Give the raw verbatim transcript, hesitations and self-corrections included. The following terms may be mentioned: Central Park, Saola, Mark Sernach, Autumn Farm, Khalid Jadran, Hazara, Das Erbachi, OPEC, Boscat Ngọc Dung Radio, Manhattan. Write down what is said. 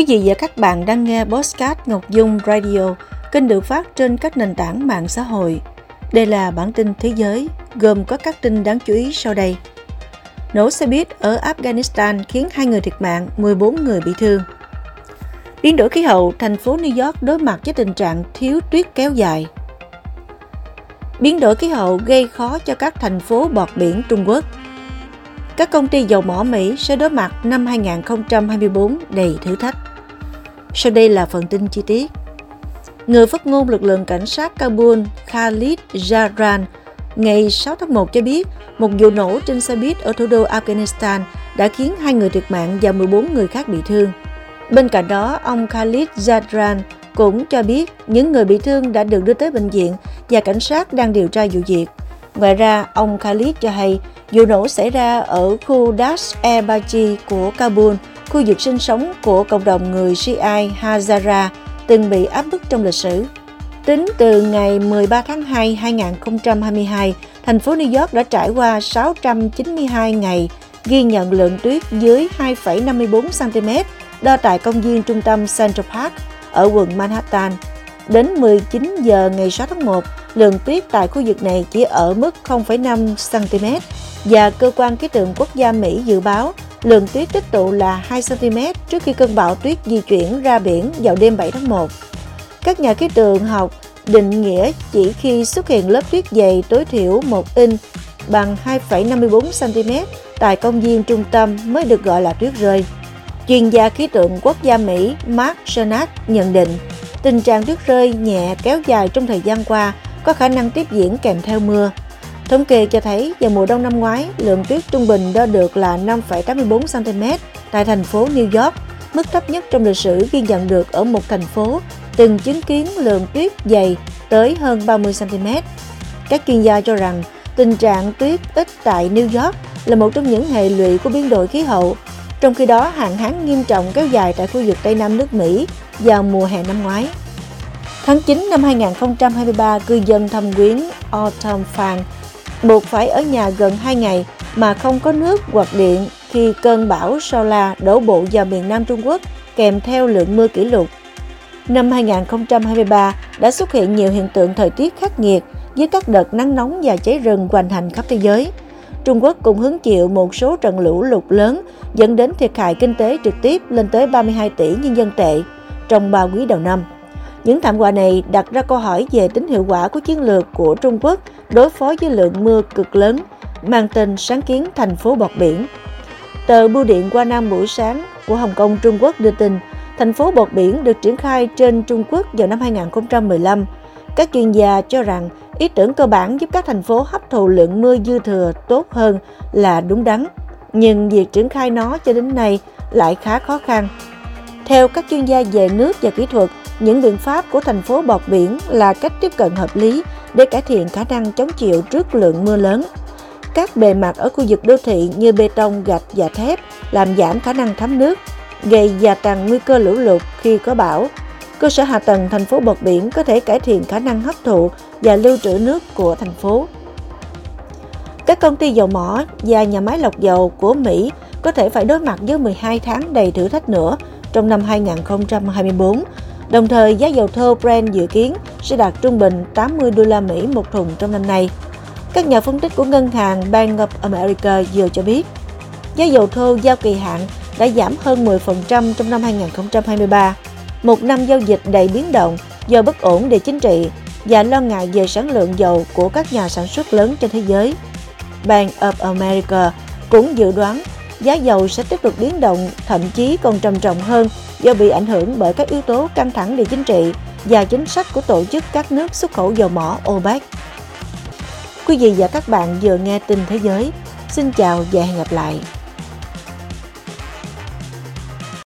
Quý vị và các bạn đang nghe Boscat Ngọc Dung Radio, kênh được phát trên các nền tảng mạng xã hội. Đây là bản tin thế giới, gồm có các tin đáng chú ý sau đây. Nổ xe buýt ở Afghanistan khiến hai người thiệt mạng, mười bốn người bị thương. Biến đổi khí hậu, thành phố New York đối mặt với tình trạng thiếu tuyết kéo dài. Biến đổi khí hậu gây khó cho các thành phố bọt biển Trung Quốc. Các công ty dầu mỏ Mỹ sẽ đối mặt năm hai không hai tư đầy thử thách. Sau đây là phần tin chi tiết. Người phát ngôn lực lượng cảnh sát Kabul Khalid Jadran ngày sáu tháng một cho biết một vụ nổ trên xe buýt ở thủ đô Afghanistan đã khiến hai người thiệt mạng và mười bốn người khác bị thương. Bên cạnh đó, ông Khalid Jadran cũng cho biết những người bị thương đã được đưa tới bệnh viện và cảnh sát đang điều tra vụ việc. Ngoài ra, ông Khalid cho hay vụ nổ xảy ra ở khu Das Erbachi của Kabul, khu vực sinh sống của cộng đồng người Shiite Hazara, từng bị áp bức trong lịch sử. Tính từ ngày mười ba tháng hai năm hai nghìn không trăm hai mươi hai, thành phố New York đã trải qua sáu trăm chín mươi hai ngày ghi nhận lượng tuyết dưới hai phẩy năm mươi tư xăng-ti-mét đo tại công viên trung tâm Central Park ở quận Manhattan. Đến mười chín giờ ngày sáu tháng một, lượng tuyết tại khu vực này chỉ ở mức không phẩy năm xăng-ti-mét và Cơ quan Khí tượng Quốc gia Mỹ dự báo lượng tuyết tích tụ là hai xăng-ti-mét trước khi cơn bão tuyết di chuyển ra biển vào đêm bảy tháng một. Các nhà khí tượng học định nghĩa chỉ khi xuất hiện lớp tuyết dày tối thiểu một inch bằng hai phẩy năm mươi tư xăng-ti-mét tại công viên trung tâm mới được gọi là tuyết rơi. Chuyên gia khí tượng quốc gia Mỹ Mark Sernach nhận định tình trạng tuyết rơi nhẹ kéo dài trong thời gian qua có khả năng tiếp diễn kèm theo mưa. Thống kê cho thấy vào mùa đông năm ngoái, lượng tuyết trung bình đo được là năm phẩy tám mươi tư xăng-ti-mét tại thành phố New York, mức thấp nhất trong lịch sử ghi nhận được ở một thành phố từng chứng kiến lượng tuyết dày tới hơn ba mươi xăng-ti-mét. Các chuyên gia cho rằng tình trạng tuyết ít tại New York là một trong những hệ lụy của biến đổi khí hậu, trong khi đó hạn hán nghiêm trọng kéo dài tại khu vực Tây Nam nước Mỹ vào mùa hè năm ngoái. Tháng chín năm hai nghìn không trăm hai mươi ba, cư dân thâm quyến Autumn Farm buộc phải ở nhà gần hai ngày mà không có nước hoặc điện khi cơn bão Saola đổ bộ vào miền Nam Trung Quốc kèm theo lượng mưa kỷ lục. Năm hai nghìn không trăm hai mươi ba đã xuất hiện nhiều hiện tượng thời tiết khắc nghiệt với các đợt nắng nóng và cháy rừng hoành hành khắp thế giới. Trung Quốc cũng hứng chịu một số trận lũ lụt lớn dẫn đến thiệt hại kinh tế trực tiếp lên tới ba mươi hai tỷ nhân dân tệ trong ba quý đầu năm. Những thảm họa này đặt ra câu hỏi về tính hiệu quả của chiến lược của Trung Quốc đối phó với lượng mưa cực lớn, mang tên sáng kiến thành phố bọt biển. Tờ Bưu điện Qua Nam buổi sáng của Hồng Kông, Trung Quốc đưa tin thành phố bọt biển được triển khai trên Trung Quốc vào năm hai nghìn không trăm mười lăm. Các chuyên gia cho rằng ý tưởng cơ bản giúp các thành phố hấp thụ lượng mưa dư thừa tốt hơn là đúng đắn, nhưng việc triển khai nó cho đến nay lại khá khó khăn. Theo các chuyên gia về nước và kỹ thuật, những biện pháp của thành phố bọt biển là cách tiếp cận hợp lý để cải thiện khả năng chống chịu trước lượng mưa lớn. Các bề mặt ở khu vực đô thị như bê tông, gạch và thép làm giảm khả năng thấm nước, gây gia tăng nguy cơ lũ lụt khi có bão. Cơ sở hạ tầng thành phố bọt biển có thể cải thiện khả năng hấp thụ và lưu trữ nước của thành phố. Các công ty dầu mỏ và nhà máy lọc dầu của Mỹ có thể phải đối mặt với mười hai tháng đầy thử thách nữa trong năm hai nghìn không trăm hai mươi tư. Đồng thời, giá dầu thô Brent dự kiến sẽ đạt trung bình tám mươi đô la Mỹ một thùng trong năm nay. Các nhà phân tích của ngân hàng Bank of America vừa cho biết giá dầu thô giao kỳ hạn đã giảm hơn mười phần trăm trong năm hai nghìn không trăm hai mươi ba, một năm giao dịch đầy biến động do bất ổn địa chính trị và lo ngại về sản lượng dầu của các nhà sản xuất lớn trên thế giới. Bank of America cũng dự đoán giá dầu sẽ tiếp tục biến động, thậm chí còn trầm trọng hơn do bị ảnh hưởng bởi các yếu tố căng thẳng địa chính trị và chính sách của tổ chức các nước xuất khẩu dầu mỏ OPEC. Quý vị và các bạn vừa nghe tin thế giới. Xin chào và hẹn gặp lại!